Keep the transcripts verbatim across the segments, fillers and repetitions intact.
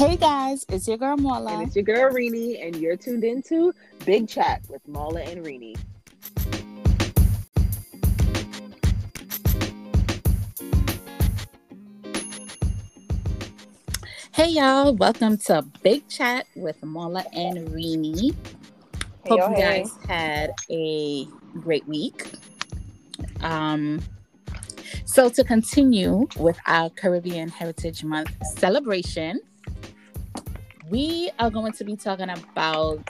Hey guys, it's your girl Marla. And it's your girl Rini, and you're tuned into Big Chat with Marla and Rini. Hey y'all, welcome to Big Chat with Marla and Rini. Hey, Hope yo, you guys hey. had a great week. Um, so to continue with our Caribbean Heritage Month celebration, we are going to be talking about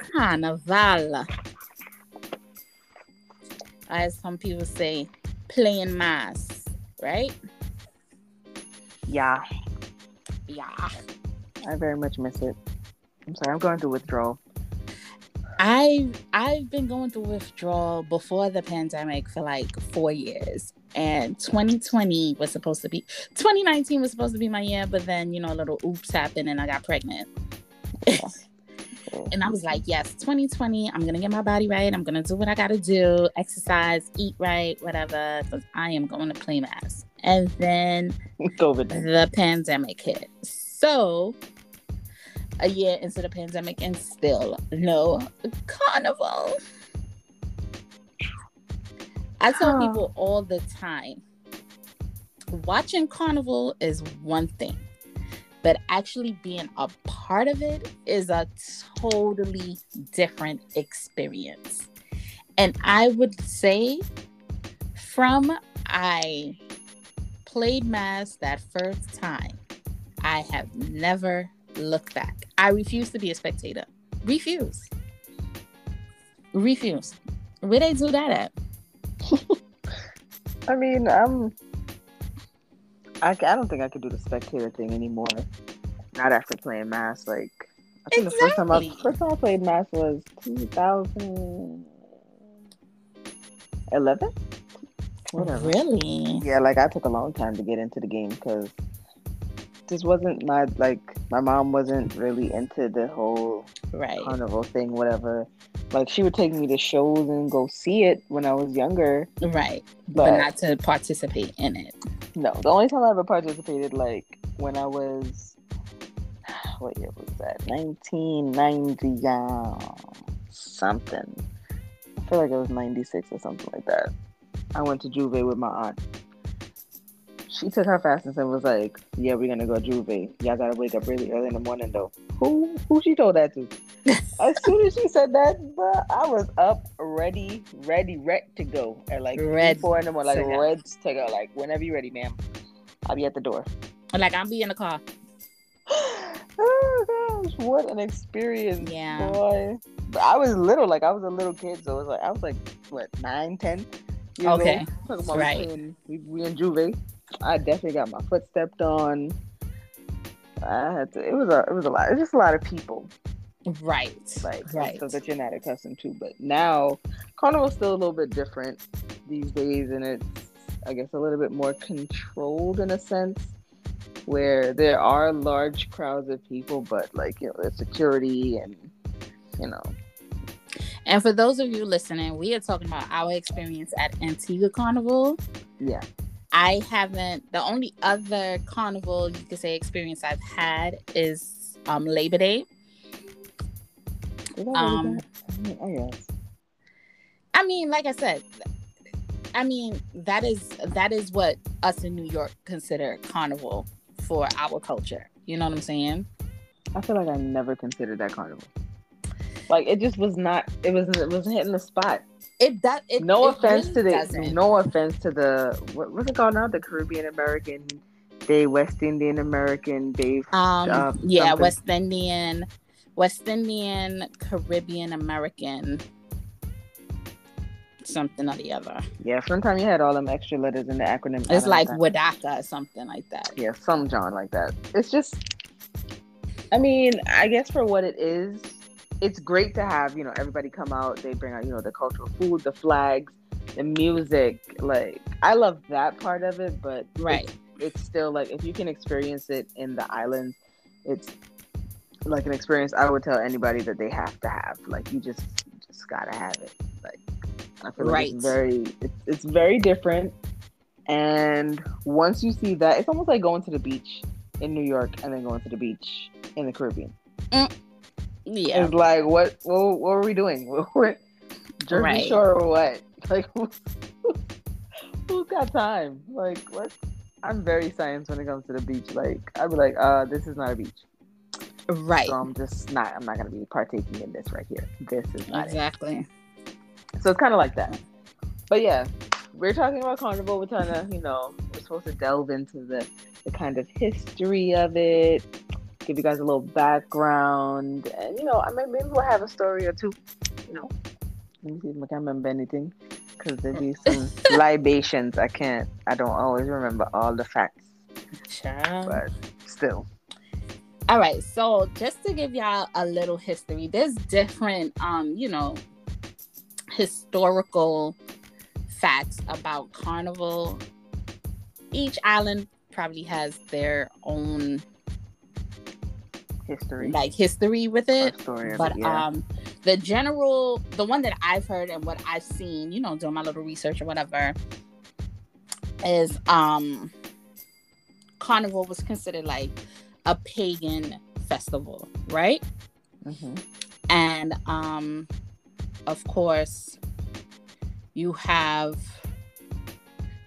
Carnaval. As some people say, playing mass, right? Yeah. Yeah, I very much miss it. I'm sorry, I'm going through withdrawal. I I've been going through withdrawal before the pandemic for like four years, and twenty twenty was supposed to be twenty nineteen was supposed to be my year, but then you know a little oops happened, and I got pregnant. Yeah. And I was like, yes, twenty twenty, I'm gonna get my body right. I'm gonna do what I gotta do, exercise, eat right, whatever, because I am going to play mass. And then the pandemic hit. So a year into the pandemic and still no carnival. I tell oh. people all the time, watching carnival is one thing, but actually being a part of it is a totally different experience. And I would say from I... played mass that first time, I have never looked back. I refuse to be a spectator. Refuse. Refuse. Where they do that at? I mean, I'm. I, I don't think I could do the spectator thing anymore. Not after playing mass. Like I think exactly. the first time I first time I played mass was two thousand eleven. Whatever. Really? Yeah, like I took a long time to get into the game because this wasn't my like my mom wasn't really into the whole right. carnival thing, whatever. Like she would take me to shows and go see it when I was younger, right? But, but not to participate in it. No, the only time I ever participated, like when I was what year was that? nineteen ninety uh, something. I feel like it was ninety-six or something like that. I went to Juve with my aunt. She took her fastness and was like, yeah, we're going to go Juve. Y'all got to wake up really early in the morning, though. Who who she told that to? As soon as she said that, bruh, I was up ready, ready, ready to go. At like red four in the morning, like so, yeah. Reds to go. Like, whenever you're ready, ma'am. I'll be at the door. Like, I'll be in the car. Oh, gosh. What an experience, yeah. boy. But I was little. Like, I was a little kid. So it was like, I was like, what, nine, ten? You okay. Talking about right. playing, we, we in Juve. I definitely got my foot stepped on. I had to. It was a. It was a lot. It's just a lot of people. Right. Like right. So that you're not accustomed to. But now, carnival's still a little bit different these days, and it's I guess a little bit more controlled in a sense, where there are large crowds of people, but like you know, there's security and you know. And for those of you listening, we are talking about our experience at Antigua Carnival. Yeah. I haven't, the only other carnival you could say experience I've had is um, Labor Day. Um, I guess. I mean, like I said, I mean, that is, that is what us in New York consider carnival for our culture. You know what I'm saying? I feel like I never considered that carnival. Like it just was not. It was. It wasn't hitting the spot. It does. It, no it offense really to the. Doesn't. No offense to the. What, what's it called now? The Caribbean American Day, West Indian American Day. Um. Uh, yeah. Something. West Indian, West Indian, Caribbean American. Something or the other. Yeah. Sometimes you had all them extra letters in the acronym. It's like WADACA or something like that. Yeah. Some John like that. It's just. I mean, I guess for what it is. It's great to have, you know, everybody come out. They bring out, you know, the cultural food, the flags, the music. Like, I love that part of it, but right. it's, it's still like, if you can experience it in the islands, it's like an experience I would tell anybody that they have to have. Like, you just, just gotta have it. Like, I feel like right. it's very, it's, it's very different. And once you see that, it's almost like going to the beach. in New York and then going to the beach in the Caribbean. Mm. Yeah. It's like, what, what, what were we doing? We're Jersey right. Shore or what? Like, who's got time? Like, what? I'm very science when it comes to the beach. Like, I'd be like, uh, this is not a beach. Right. So I'm just not, I'm not going to be partaking in this right here. This is not exactly it. So it's kind of like that. But yeah, we're talking about Carnival. We're trying to, you know, we're supposed to delve into the, the kind of history of it, give you guys a little background, and, you know, I mean, maybe we'll have a story or two, you know. Let me see if I can remember anything, because there'll be some libations. I can't, I don't always remember all the facts. Sure. But still. All right, so just to give y'all a little history, there's different, um, you know, historical facts about Carnival. Each island probably has their own history, like history with it. Story but it, yeah. um, the general, the one that I've heard and what I've seen, you know, doing my little research or whatever, is um, Carnival was considered like a pagan festival, right? Mm-hmm. And um, of course, you have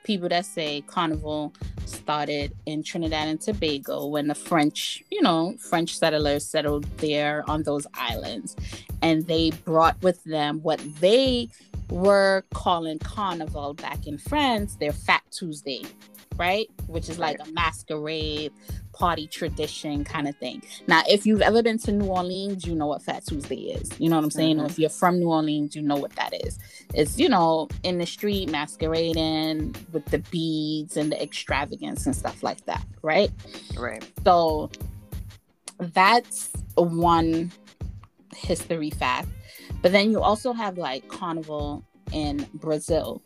people that say Carnival started in Trinidad and Tobago when the French, you know, French settlers settled there on those islands, and they brought with them what they were calling Carnival back in France, their Fat Tuesday, right? Which is like a masquerade party tradition kind of thing. Now, if you've ever been to New Orleans, you know what Fat Tuesday is. You know what I'm saying? Mm-hmm. Or if you're from New Orleans, you know what that is. It's, you know, in the street masquerading with the beads and the extravagance and stuff like that, right? Right. So that's one history fact. But then you also have like Carnival in Brazil,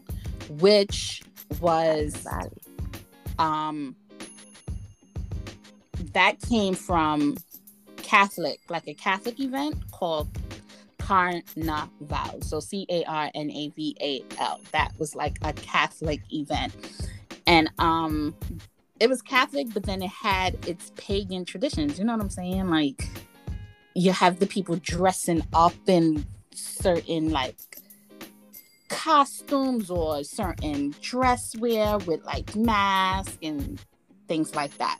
which was um that came from Catholic, like a Catholic event called Carnaval. So C A R N A V A L. That was like a Catholic event. And um, it was Catholic, but then it had its pagan traditions. You know what I'm saying? Like, you have the people dressing up in certain, like, costumes or certain dress wear with, like, masks and things like that.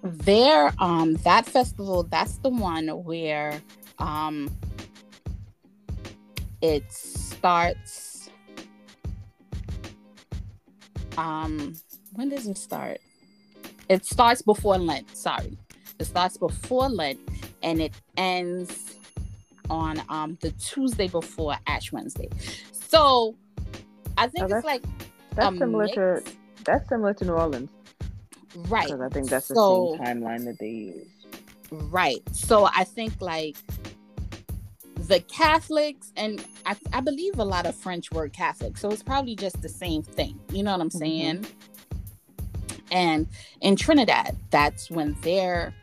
There, um, that festival, that's the one where um, it starts, um, when does it start? It starts before Lent, sorry. It starts before Lent, and it ends on um, the Tuesday before Ash Wednesday. So, I think oh, it's like that's similar mix. to That's similar to New Orleans. Right. Because I think that's the so, same timeline that they use. Right. So I think like the Catholics, and I, I believe a lot of French were Catholic. So it's probably just the same thing. You know what I'm saying? Mm-hmm. And in Trinidad, that's when their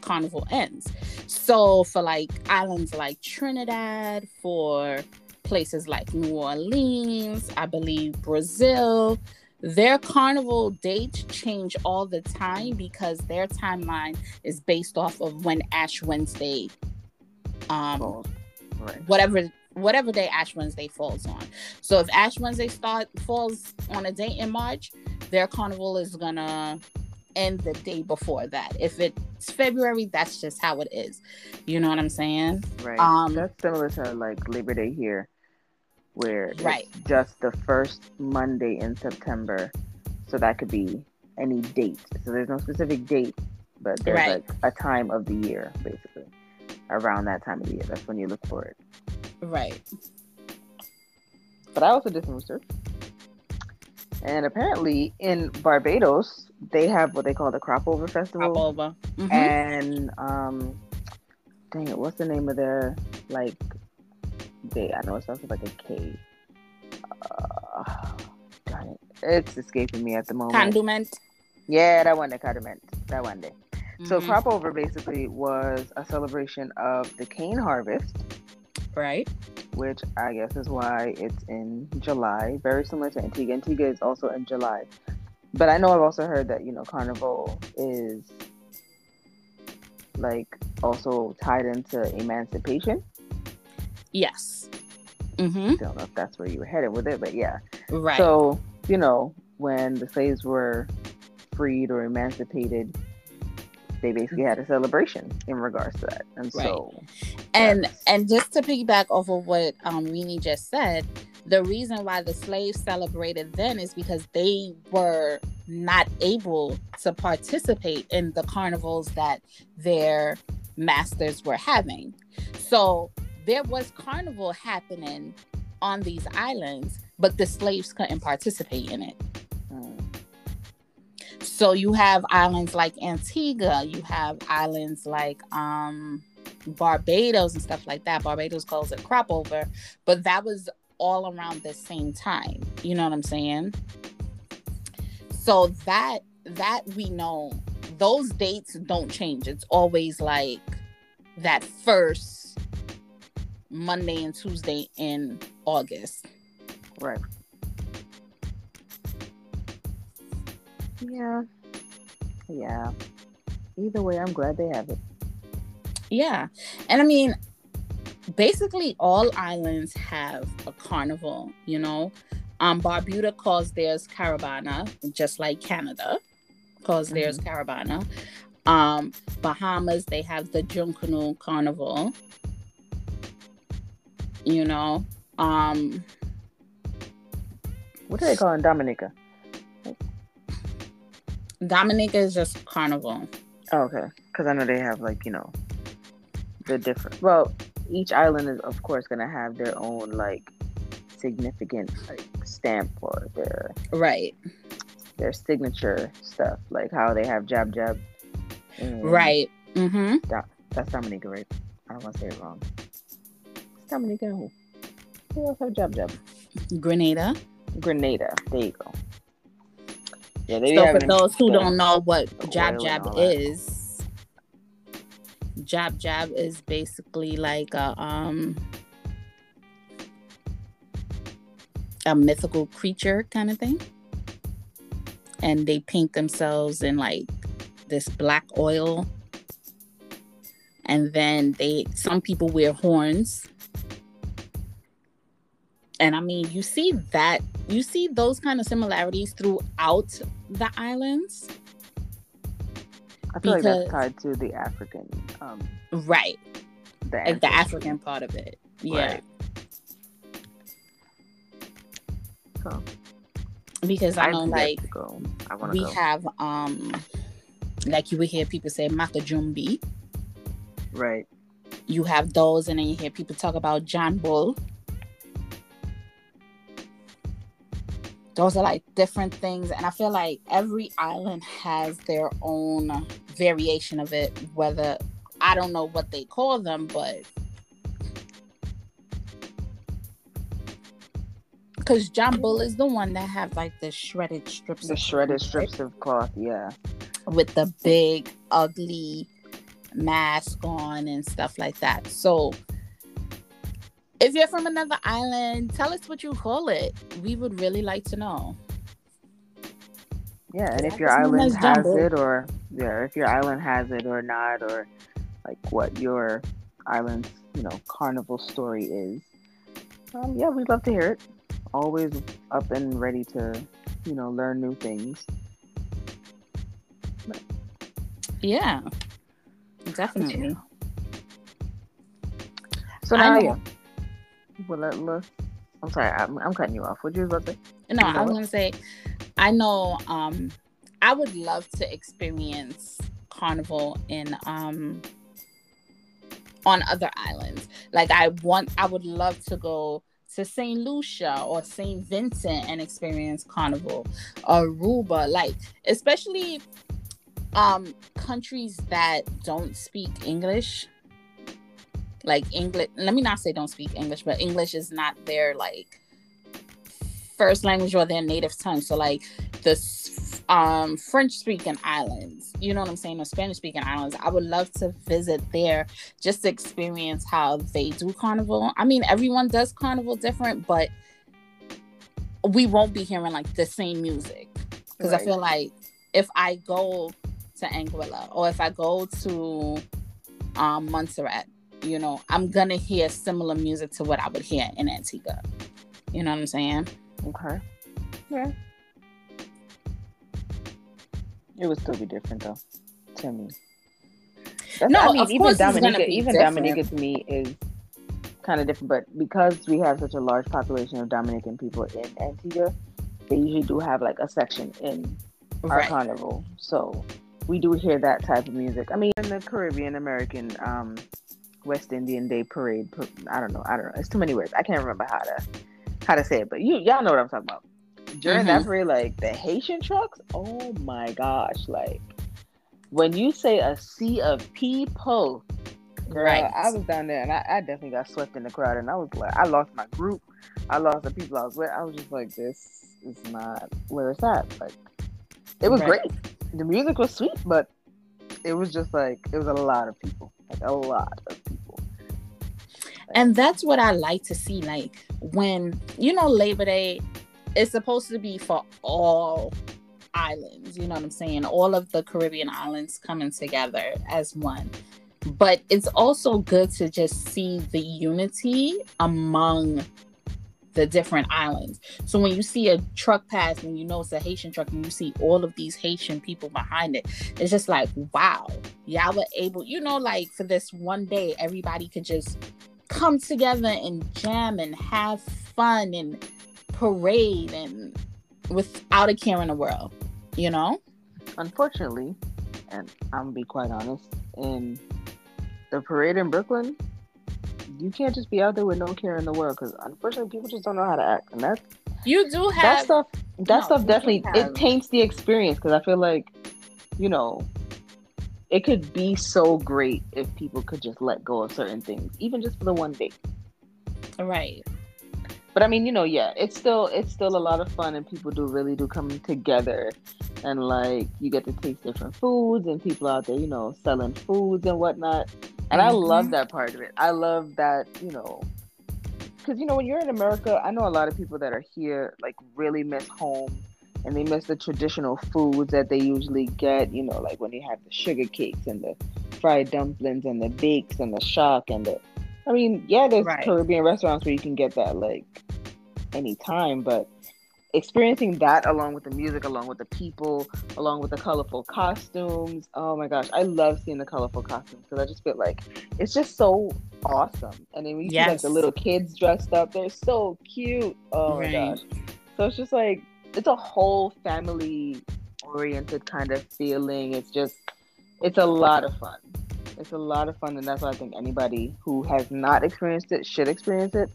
Carnival ends. So for like islands like Trinidad, for places like New Orleans, I believe Brazil, their Carnival dates change all the time because their timeline is based off of when Ash Wednesday, um, oh, right. whatever whatever day Ash Wednesday falls on. So if Ash Wednesday start falls on a day in March, their Carnival is gonna end the day before that. If it's February, that's just how it is. You know what I'm saying? Right. Um, that's similar to like Labor Day here, where right. it's just the first Monday in September. So that could be any date. So there's no specific date, but there's right. like a time of the year, basically. Around that time of the year. That's when you look for it. Right. But I also did some research. And apparently in Barbados, they have what they call the Cropover Festival. Cropover. Mm-hmm. And, um, dang it, what's the name of their, like, day? I know it sounds like a K. Uh, darn it. It's escaping me at the moment. Condiment. Yeah, that one day, condiment. That one day. Mm-hmm. So Cropover basically was a celebration of the cane harvest. Right. Which I guess is why it's in July. Very similar to Antigua. Antigua is also in July. But I know I've also heard that, you know, Carnival is like also tied into emancipation. Yes. Mm-hmm. I don't know if that's where you were headed with it, but yeah. Right. So, you know, when the slaves were freed or emancipated, they basically had a celebration in regards to that. And right. so and yes. and just to piggyback off of what um Rini just said, the reason why the slaves celebrated then is because they were not able to participate in the carnivals that their masters were having. So there was carnival happening on these islands, but the slaves couldn't participate in it. Mm. So you have islands like Antigua, you have islands like um, Barbados and stuff like that. Barbados calls it Cropover, but that was all around the same time. You know what I'm saying? So that that we know, those dates don't change. It's always like that first Monday and Tuesday in August. Right. Yeah. Yeah. Either way, I'm glad they have it. Yeah. And I mean, basically all islands have a carnival, you know. Um, Barbuda calls theirs Carabana, just like Canada calls mm-hmm. theirs Carabana. Um, Bahamas, they have the Junkanoo Carnival. You know, um, what do they call in Dominica? Dominica is just Carnival. Oh, okay, because I know they have like, you know, the different. Well, each island is of course gonna have their own like significant like stamp or their right their signature stuff, like how they have Jab Jab. Right. Mm-hmm. Do- that's Dominica, right? I don't want to say it wrong. Dominica and who? Who else have Jab Jab? Grenada. Grenada. There you go. Yeah, they so for those who don't know what Jab Jab is, Jab Jab is basically like a um a mythical creature kind of thing. And they paint themselves in like this black oil. And then they some people wear horns. And I mean, you see that, you see those kind of similarities throughout the islands. I feel because, like that's tied to the African. Um, right. The, like the African part of it. Yeah. Right. So, because I know, like, I we go. have, um, like you would hear people say Makajumbi. Right. You have those, and then you hear people talk about John Bull. Those are like different things, and I feel like every island has their own variation of it, whether I don't know what they call them, but because John Bull is the one that have like the shredded strips the of shredded cloth, strips right? of cloth, yeah, with the big ugly mask on and stuff like that. So if you're from another island, tell us what you call it. We would really like to know. Yeah, and if your island has it, or yeah, if your island has it or not, or like what your island's, you know, carnival story is. Um, yeah, we'd love to hear it. Always up and ready to, you know, learn new things. But, yeah, definitely. Yeah. So now, yeah. Well, let, let, I'm sorry, I'm, I'm cutting you off. What you about to? No, I was gonna say, I know. Um, I would love to experience carnival in um on other islands. Like I want, I would love to go to Saint Lucia or Saint Vincent and experience carnival, Aruba, like especially um countries that don't speak English. Like English, let me not say don't speak English, but English is not their like first language or their native tongue. So like the um, French-speaking islands, you know what I'm saying, or Spanish-speaking islands. I would love to visit there just to experience how they do carnival. I mean, everyone does carnival different, but we won't be hearing like the same music. Because right. I feel like if I go to Anguilla or if I go to um, Montserrat, you know, I'm going to hear similar music to what I would hear in Antigua. You know what I'm saying? Okay. Yeah. It would still be different, though, to me. That's, no, I mean, of even course Dominica, even different. Dominica to me is kind of different, but because we have such a large population of Dominican people in Antigua, they usually do have like a section in right. our carnival, so we do hear that type of music. I mean, in the Caribbean American um, West Indian Day Parade, I don't know, I don't know, it's too many words. I can't remember how to how to say it, but you y'all know what I'm talking about. During mm-hmm. that parade, like the Haitian trucks, oh my gosh, like. When you say a sea of people, girl, right. I was down there and I, I definitely got swept in the crowd, and I was like, I lost my group. I lost the people I was with. I was just like, this is not where it's at. Like, it was right. great. The music was sweet, but it was just like, it was a lot of people. Like, a lot of people. Like, and that's what I like to see. Like, when, you know, Labor Day is supposed to be for all islands, you know what I'm saying? All of the Caribbean islands coming together as one. But it's also good to just see the unity among the different islands. So when you see a truck pass and you know it's a Haitian truck and you see all of these Haitian people behind it, it's just like, wow, y'all were able, you know, like for this one day, everybody could just come together and jam and have fun and parade and without a care in the world, you know? Unfortunately, and I'm gonna be quite honest, in the parade in Brooklyn, you can't just be out there with no care in the world, because unfortunately people just don't know how to act. And that's you do have that stuff that no, stuff definitely have, it taints the experience, because I feel like, you know, it could be so great if people could just let go of certain things, even just for the one day. Right. But I mean, you know, yeah, it's still it's still a lot of fun, and people do really do come together, and like you get to taste different foods, and people out there, you know, selling foods and whatnot. And mm-hmm. I love that part of it. I love that, you know, because you know when you're in America, I know a lot of people that are here like really miss home, and they miss the traditional foods that they usually get. You know, like when you have the sugar cakes and the fried dumplings and the bakes and the shock and the. I mean, yeah, there's right. Caribbean restaurants where you can get that like anytime, but experiencing that along with the music, along with the people, along with the colorful costumes. Oh my gosh, I love seeing the colorful costumes, because I just feel like it's just so awesome. And then when you yes. see like the little kids dressed up, they're so cute. Oh right. my gosh. So it's just like, it's a whole family oriented kind of feeling. It's just, it's a lot of fun. It's a lot of fun, and that's why I think anybody who has not experienced it should experience it.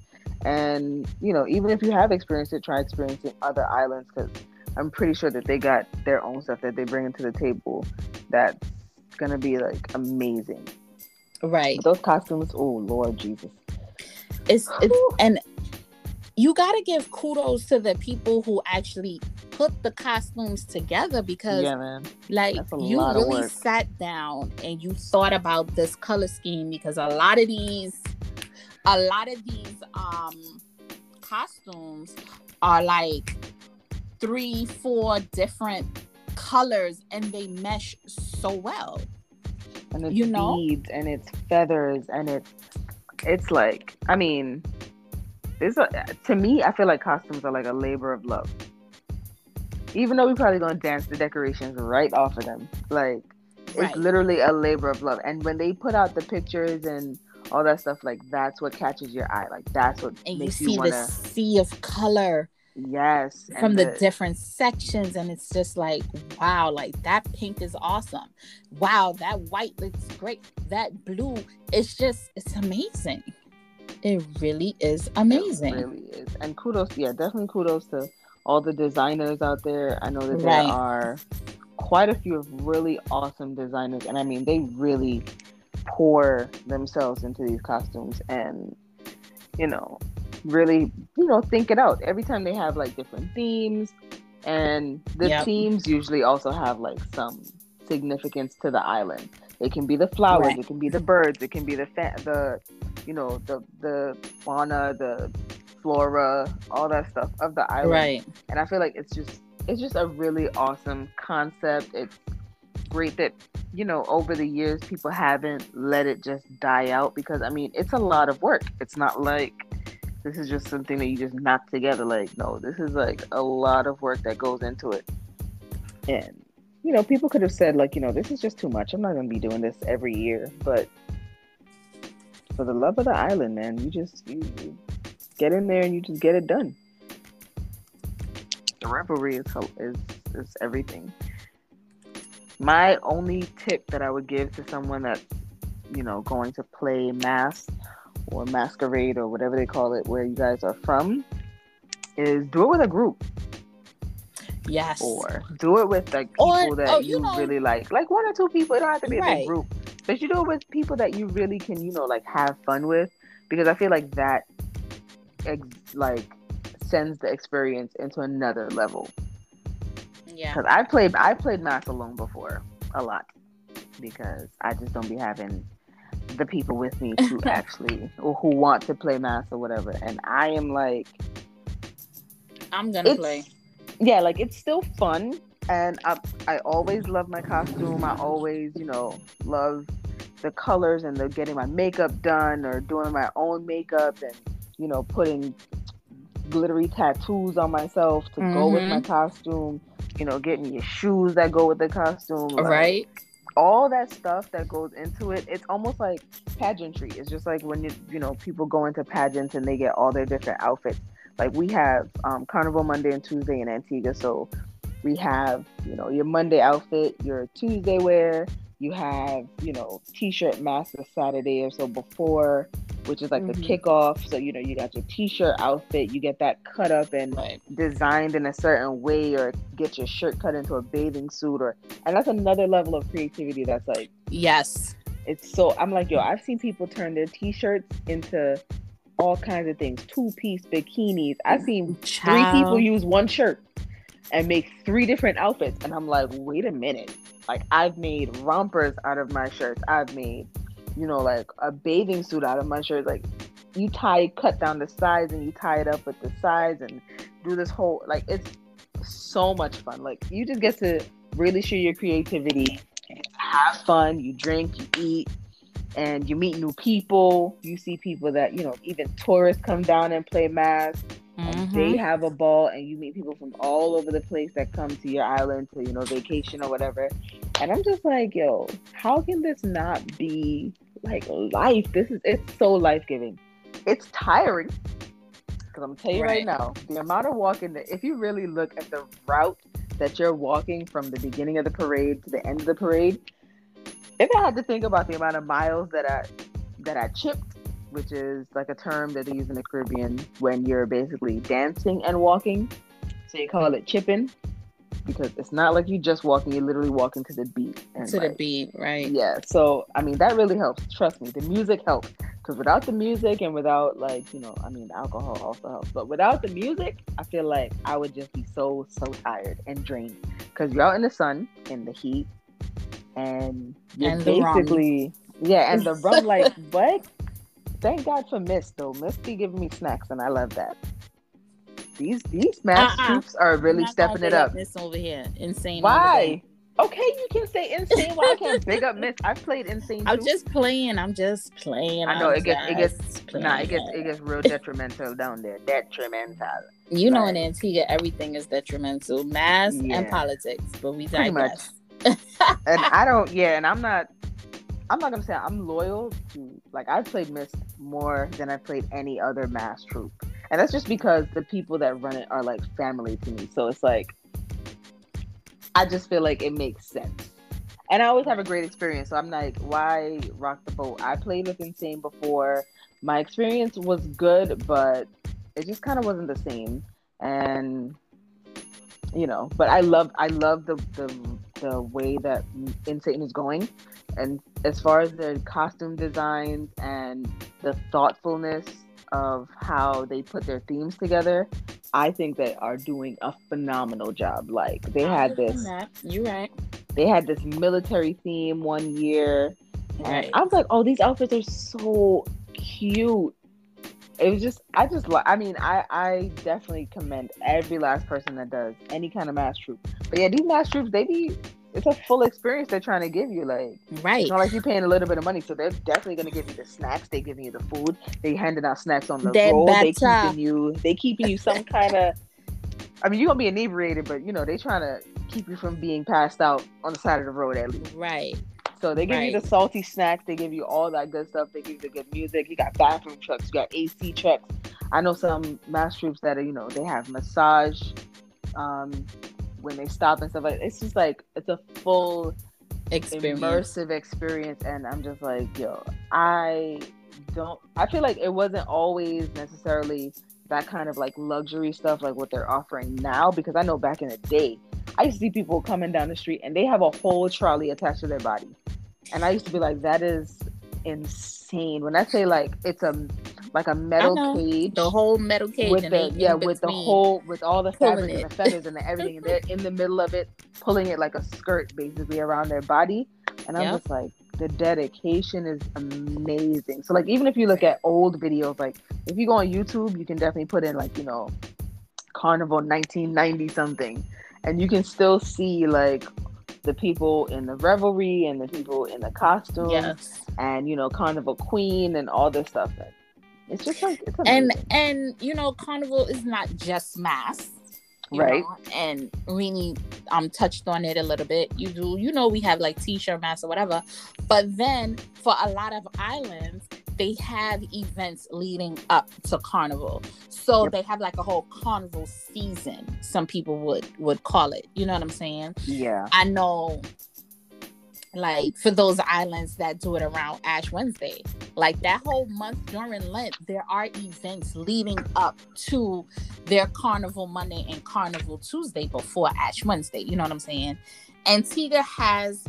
And, you know, even if you have experienced it, try experiencing other islands, because I'm pretty sure that they got their own stuff that they bring into the table that's going to be, like, amazing. Right. But those costumes, oh, Lord Jesus. It's, it's and you got to give kudos to the people who actually put the costumes together, because yeah, like you really sat down and you thought about this color scheme, because a lot of these a lot of these um costumes are like three four different colors, and they mesh so well, and it's you know? beads and it's feathers and it's it's like I mean there's a, to me I feel like costumes are like a labor of love. Even though we're probably going to dance the decorations right off of them. Like, right. it's literally a labor of love. And when they put out the pictures and all that stuff, like, that's what catches your eye. Like, that's what and makes you want to... And you see the sea of color. Yes. From the... the different sections. And it's just like, wow, like, that pink is awesome. Wow, that white looks great. That blue, it's just, it's amazing. It really is amazing. It really is. And kudos, yeah, definitely kudos to... all the designers out there. I know that there right. are quite a few of really awesome designers. And I mean, they really pour themselves into these costumes and, you know, really, you know, think it out. Every time they have like different themes, and the yep. themes usually also have like some significance to the island. It can be the flowers, right. it can be the birds, it can be the, fa- the you know, the, the fauna, the... flora, all that stuff of the island. Right. And I feel like it's just it's just a really awesome concept. It's great that, you know, over the years, people haven't let it just die out, because, I mean, it's a lot of work. It's not like this is just something that you just knock together. Like, no, this is like a lot of work that goes into it. And, you know, people could have said, like, you know, this is just too much. I'm not going to be doing this every year. But for the love of the island, man, you just you, you get in there and you just get it done. The revelry is is, is everything. My only tip that I would give to someone that's, you know, going to play mass or masquerade or whatever they call it where you guys are from is do it with a group. Yes. Or do it with like people or, that oh, you, you know, really like. Like one or two people. It don't have to be right. a big group. But you do it with people that you really can, you know, like have fun with, because I feel like that ex- like sends the experience into another level. Yeah. Because I played, I played mass alone before a lot, because I just don't be having the people with me who actually or who want to play mass or whatever. And I am like, I'm gonna play. Yeah, like it's still fun, and I I always love my costume. I always, you know, love the colors and the getting my makeup done or doing my own makeup and, you know, putting glittery tattoos on myself to mm-hmm. go with my costume. You know, getting your shoes that go with the costume. Like, right. All that stuff that goes into it. It's almost like pageantry. It's just like when, you you know, people go into pageants and they get all their different outfits. Like we have um, Carnival Monday and Tuesday in Antigua. So we have, you know, your Monday outfit, your Tuesday wear. You have, you know, T-shirt mask the Saturday or so before, which is like mm-hmm. the kickoff. So, you know, you got your T-shirt outfit. You get that cut up and right. designed in a certain way, or get your shirt cut into a bathing suit. or And that's another level of creativity that's like... Yes. It's so... I'm like, yo, I've seen people turn their T-shirts into all kinds of things. Two-piece bikinis. I've seen Child. three people use one shirt and make three different outfits. And I'm like, wait a minute. Like, I've made rompers out of my shirts. I've made, you know, like a bathing suit out of my shirt. Like, you tie, cut down the sides and you tie it up with the sides and do this whole, like, it's so much fun. Like, you just get to really show your creativity, have fun, you drink, you eat, and you meet new people. You see people that, you know, even tourists come down and play mass. Mm-hmm. And they have a ball, and you meet people from all over the place that come to your island to, you know, vacation or whatever. And I'm just like, yo, how can this not be like life? This is, it's so life-giving. It's tiring, because I'm telling you right. right now, the amount of walking that, if you really look at the route that you're walking from the beginning of the parade to the end of the parade, if I had to think about the amount of miles that I that I chipped, which is like a term that they use in the Caribbean when you're basically dancing and walking. So you call it chipping, because it's not like you just walking, you're literally walking to the beat. And to like, the beat, right. Yeah. So, I mean, that really helps. Trust me, the music helps. Because without the music and without like, you know, I mean, alcohol also helps. But without the music, I feel like I would just be so, so tired and drained. Because you're out in the sun, in the heat, and you're and basically... The yeah, and the rum, like, what? Thank God for Mist, though. Mist be giving me snacks, and I love that. These these mass uh-uh. troops are really stepping it up. Mist over here, insane. Why? Okay, you can say insane. Why I can't big up Mist? I played insane. I'm troops. just playing. I'm just playing. I know it gets it gets nah it gets it gets real detrimental down there. Detrimental. You know, like, in Antigua, everything is detrimental. Mass yeah. and politics, but we digress. And I don't. Yeah, and I'm not. I'm not gonna say I'm loyal to, like, I played Mist more than I played any other mass troupe, and that's just because the people that run it are like family to me. So it's like I just feel like it makes sense, and I always have a great experience. So I'm like, why rock the boat? I played with Insane before. My experience was good, but it just kind of wasn't the same, and you know. But I love I love the the the way that Insane is going. And as far as their costume designs and the thoughtfulness of how they put their themes together, I think they are doing a phenomenal job. Like, they had this... You're right. They had this military theme one year. Right. And I was like, oh, these outfits are so cute. it was just, I just, I mean, I, I definitely commend every last person that does any kind of mass troop. But yeah, these mass troops, they be, it's a full experience they're trying to give you. Like, right. It's not like you're paying a little bit of money, so they're definitely going to give you the snacks. They're giving you the food. They're handing out snacks on the they're road. They're keeping you, they keeping you some kind of, I mean, you're going to be inebriated, but, you know, they're trying to keep you from being passed out on the side of the road at least. Right. So they give right. you the salty snacks. They give you all that good stuff. They give you the good music. You got bathroom trucks. You got A C trucks. I know some mass troops that are, you know, they have massage um, when they stop and stuff like that. It's just like, it's a full experience. Immersive experience. And I'm just like, yo, I don't, I feel like it wasn't always necessarily that kind of like luxury stuff, like what they're offering now, because I know back in the day, I used to see people coming down the street and they have a whole trolley attached to their body. And I used to be like, that is insane. When I say like it's a like a metal cage, the whole metal cage, with the, yeah, with the whole with all the fabric and the feathers and the everything, and they're in the middle of it, pulling it like a skirt basically around their body. And I'm yep. just like, the dedication is amazing. So like, even if you look at old videos, like if you go on YouTube, you can definitely put in like, you know, Carnival nineteen ninety something, and you can still see like the people in the revelry and the people in the costumes yes. and, you know, Carnival Queen and all this stuff. That it's just like, it's amazing. And, and, you know, Carnival is not just mass. Right. Know? And Rini um, touched on it a little bit. You do, you know, we have like t-shirt mass or whatever, but then for a lot of islands, they have events leading up to Carnival. So yep. they have like a whole Carnival season, some people would, would call it. You know what I'm saying? Yeah. I know, like, for those islands that do it around Ash Wednesday, like that whole month during Lent, there are events leading up to their Carnival Monday and Carnival Tuesday before Ash Wednesday. You know what I'm saying? Antigua has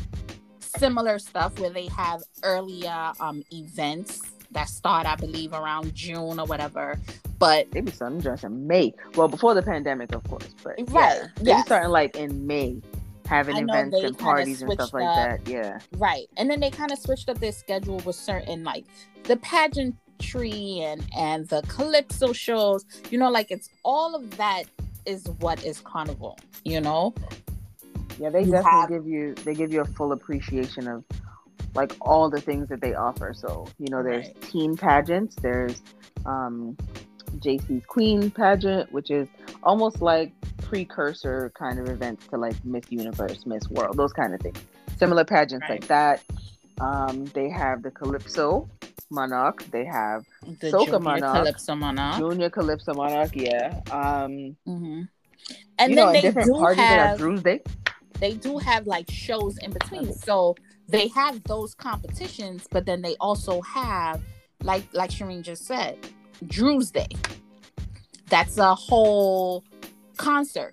similar stuff where they have earlier um, events that start, I believe, around June or whatever. But they be starting just in May. Well, before the pandemic, of course. But right, yeah, they yes. be starting like in May, having events and parties and stuff up, like that. Yeah, right. And then they kind of switched up their schedule with certain, like the pageantry and and the calypso shows. You know, like it's all of that is what is Carnival. You know. Yeah, they you definitely have, give you they give you a full appreciation of like all the things that they offer. So, you know, there's right. teen pageants, there's um, J C's Queen pageant, which is almost like precursor kind of events to like Miss Universe, Miss World, those kind of things. Similar pageants right. like that. Um, they have the Calypso Monarch, they have the Soca Junior Monarch, Calypso Monarch, Junior Calypso Monarch, yeah. Um, mm-hmm. And you then know, they different do parties have Tuesday. They do have like shows in between, so they have those competitions, but then they also have like like Shireen just said, Drew's Day. That's a whole concert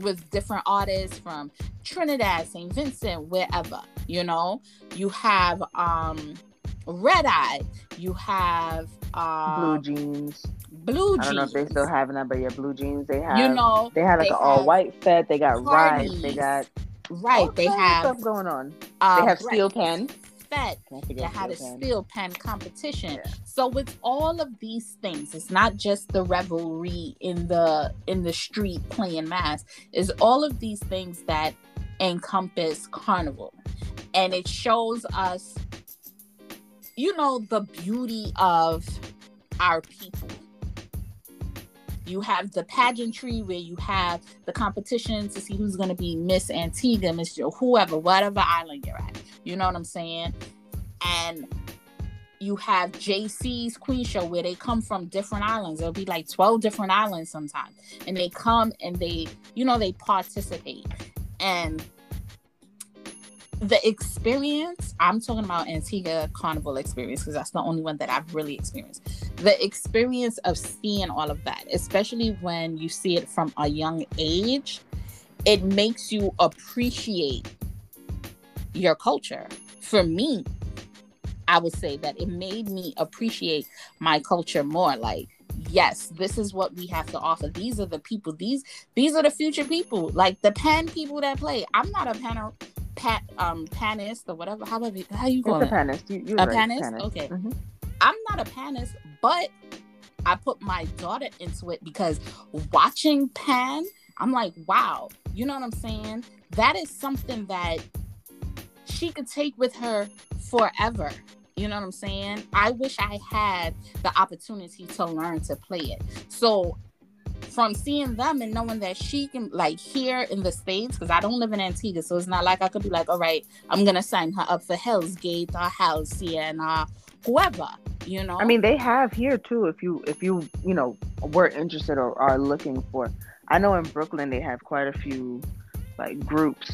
with different artists from Trinidad, Saint Vincent, wherever. You know, you have um Red Eye, you have um, Blue Jeans. Blue jeans. I don't know if they still have that, but yeah, Blue Jeans. They have, you know, they had like an all white fed. They got rides. They got right. They have stuff going on. Uh, they have right. steel pen fed. They had a steel pen competition. Yeah. So with all of these things, it's not just the revelry in the in the street playing mass. It's all of these things that encompass Carnival, and it shows us, you know, the beauty of our people. You have the pageantry where you have the competition to see who's going to be Miss Antigua, Miss Joe, whoever, whatever island you're at. You know what I'm saying? And you have J C's Queen Show where they come from different islands. There'll be like twelve different islands sometimes. And they come and they, you know, they participate. And the experience, I'm talking about Antigua Carnival experience because that's the only one that I've really experienced. The experience of seeing all of that, especially when you see it from a young age, it makes you appreciate your culture. For me, I would say that it made me appreciate my culture more. Like, yes, this is what we have to offer. These are the people. These these are the future people. Like the pan people that play. I'm not a panel. Pat, um, panist or whatever. How about you? How you going? It's a panist. You, a right, panist? panist. Okay. Mm-hmm. I'm not a panist, but I put my daughter into it because watching Pan, I'm like, wow, you know what I'm saying? That is something that she could take with her forever. You know what I'm saying? I wish I had the opportunity to learn to play it. So from seeing them and knowing that she can, like, here in the States, because I don't live in Antigua, so it's not like I could be like, all right, I'm going to sign her up for Hell's Gate or Halcyon or whoever, you know? I mean, they have here, too, if you, if you you know, were interested or are looking for. I know in Brooklyn they have quite a few, like, groups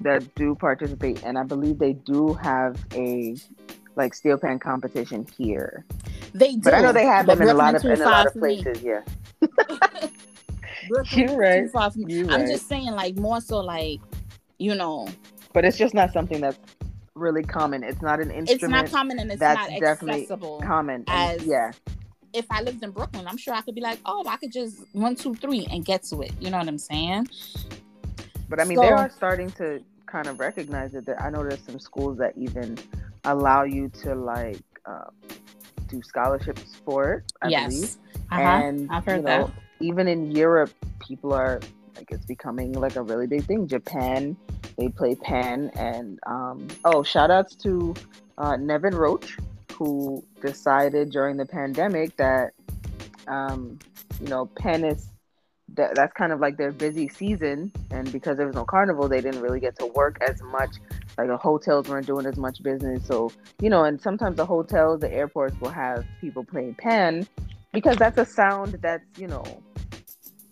that do participate, and I believe they do have a, like, steel pan competition here. They do. But I know they have them in a lot of, in a lot of places, yeah. You're right. You're I'm right. just saying, like, more so, like, you know. But it's just not something that's really common. It's not an instrument. It's not common, and it's that's not accessible. Common, and, as yeah. If I lived in Brooklyn, I'm sure I could be like, oh, I could just one, two, three, and get to it. You know what I'm saying? But I mean, so, they are starting to kind of recognize it. That I know there's some schools that even allow you to, like, uh, do scholarships for it. I yes. believe. Uh-huh. And I've heard you know, that. Even in Europe, people are, like, it's becoming, like, a really big thing. Japan, they play pan, and um, oh, shout outs to uh, Nevin Roach, who decided during the pandemic that um, you know, pan is that that's kind of like their busy season, and because there was no carnival, they didn't really get to work as much. Like, the hotels weren't doing as much business, so you know, and sometimes the hotels, the airports will have people playing pan. Because that's a sound that's, you know,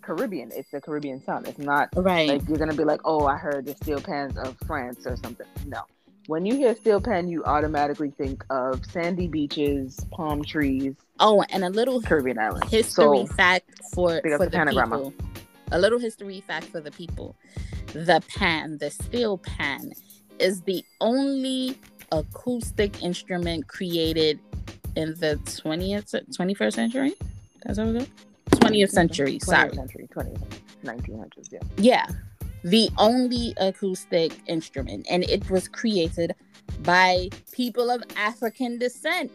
Caribbean. It's a Caribbean sound. It's not right. Like you're going to be like, oh, I heard the steel pans of France or something. No. When you hear steel pan, you automatically think of sandy beaches, palm trees. Oh, and a little Caribbean island. History so, fact for, for the Panagram. people. A little history fact for the people. The pan, the steel pan, is the only acoustic instrument created in the twentieth, twenty-first century? That's how we go? twentieth century, twentieth sorry. Century, twentieth, nineteen hundreds, yeah. Yeah, the only acoustic instrument. And it was created by people of African descent.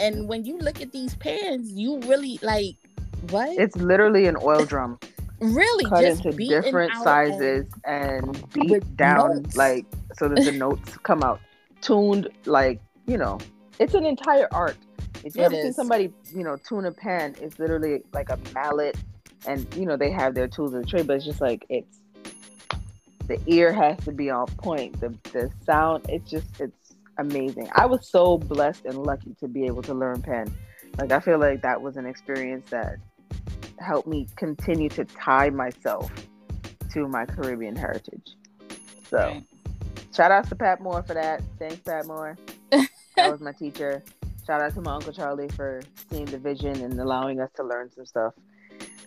And when you look at these pans, you really, like, what? It's literally an oil drum. Really? Cut just into different sizes and beat down, notes. Like, so that the notes come out. Tuned, like, you know, it's an entire art. If you ever see somebody, you know, tune a pan, it's literally like a mallet, and you know, they have their tools of the trade, but it's just like, it's the ear has to be on point, the the sound, it's just, it's amazing. I was so blessed and lucky to be able to learn pan. Like, I feel like that was an experience that helped me continue to tie myself to my Caribbean heritage. So okay. Shout out to Pat Moore for that. Thanks, Pat Moore. That was my teacher. Shout out to my Uncle Charlie for seeing the vision and allowing us to learn some stuff.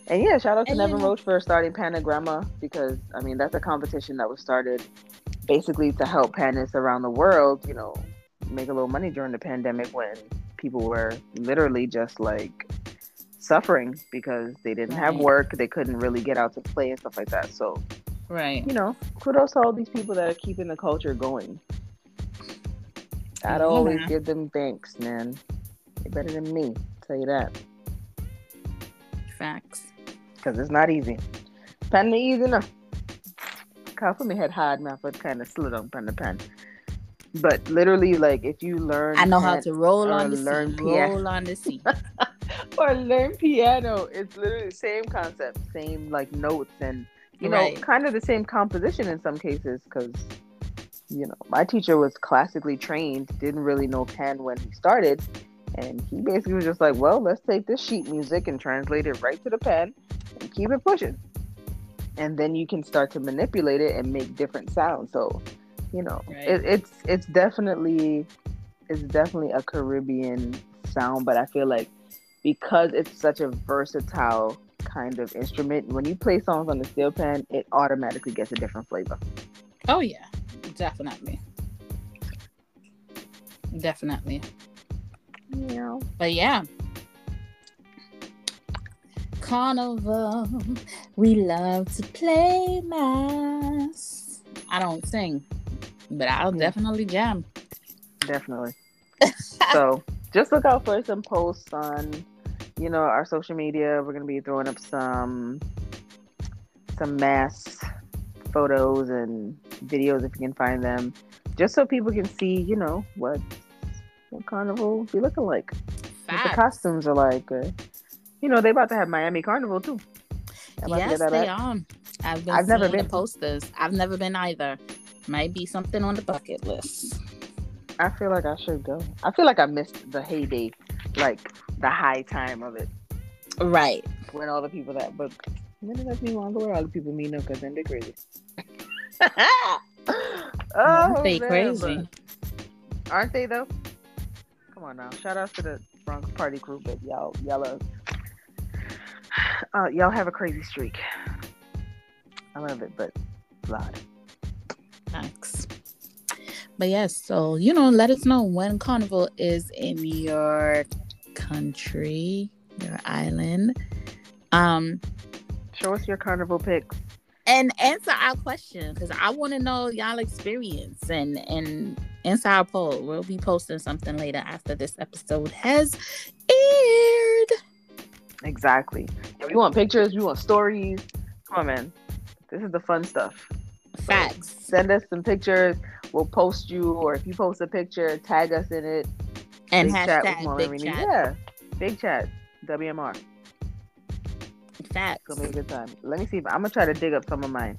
And yeah, shout out to and Nevin Roach for starting Panagrama, because, I mean, that's a competition that was started basically to help panists around the world, you know, make a little money during the pandemic when people were literally just, like, suffering because they didn't right. have work. They couldn't really get out to play and stuff like that. So... Right. You know, kudos to all these people that are keeping the culture going. I'd yeah. always give them thanks, man. They're better than me, I'll tell you that. Facts. Because it's not easy. It's not easy enough. I put my head high, my foot kind of slid on the pan. But literally, like, if you learn... I know pan, how to roll on the learn seat. Piano. Roll on the seat. Or learn piano. It's literally the same concept. Same, like, notes and... You know, right. kind of the same composition in some cases, because, you know, my teacher was classically trained, didn't really know pan when he started, and he basically was just like, well, let's take this sheet music and translate it right to the pan and keep it pushing. And then you can start to manipulate it and make different sounds. So, you know, right. it, it's it's definitely it's definitely a Caribbean sound, but I feel like because it's such a versatile kind of instrument, when you play songs on the steel pan, it automatically gets a different flavor. Oh yeah, definitely, definitely. Yeah, but yeah, Carnival, we love to play mass. I don't sing, but I'll definitely jam. Definitely. So just look out for some posts on, you know, our social media. We're going to be throwing up some some mass photos and videos if you can find them, just so people can see, you know, what what Carnival be looking like. What the costumes are like. Uh, you know, they about to have Miami Carnival too. Yes, they up. are. I've, been I've never been the posters. I've never been either. Might be something on the bucket list. I feel like I should go. I feel like I missed the heyday, like the high time of it. Right. When all the people that, but when it makes me wonder where all the people meet up, because then they're crazy. Oh, they crazy. Aren't they though? Come on now. Shout out to the Bronx party group, but y'all, y'all are, uh, y'all have a crazy streak. I love it, but lot. Thanks. But yes, so, you know, let us know when Carnival is in your country, your island. Um, Show us your Carnival pics. And answer our question, because I want to know y'all experience, and, and answer our poll. We'll be posting something later after this episode has aired. Exactly. And we want pictures. We want stories. Come on, man. This is the fun stuff. Facts. So send us some pictures. We'll post you, or if you post a picture, tag us in it. And big hashtag chat with big chat. Yeah, big chat. W M R. Facts. It's gonna be a good time. Let me see if I'm gonna try to dig up some of mine.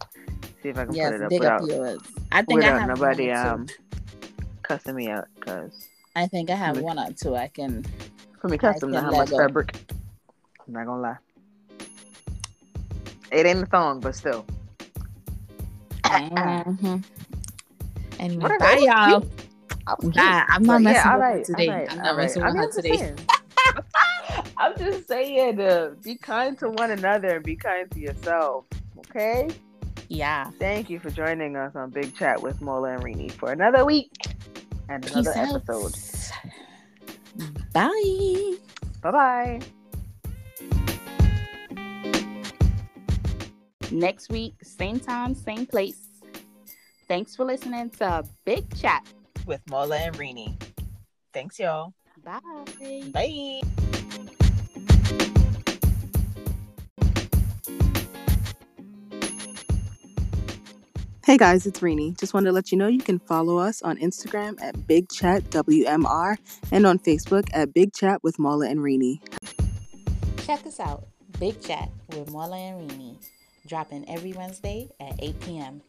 See if I can yes, put it up dig without. Up yours. I think without I have nobody one or two. um cussing me out, because I think I have me, one or two. I can. For me, custom. How much fabric? I'm not gonna lie. It ain't a thong, but still. Mm-hmm. Anyway, what bye y'all. Nah, I'm not so, messing yeah, with right, her today. Right, I'm not right. messing with I'm her today. I'm just saying, uh, be kind to one another and be kind to yourself. Okay? Yeah. Thank you for joining us on Big Chat with Mola and Rini for another week and another Peace episode. Out. Bye. Bye-bye. Next week, same time, same place. Thanks for listening to Big Chat with Mola and Rini. Thanks, y'all. Bye. Bye. Hey guys, it's Rini. Just wanted to let you know you can follow us on Instagram at Big Chat W M R and on Facebook at Big Chat with Mola and Rini. Check us out, Big Chat with Mola and Rini. Dropping every Wednesday at eight p.m.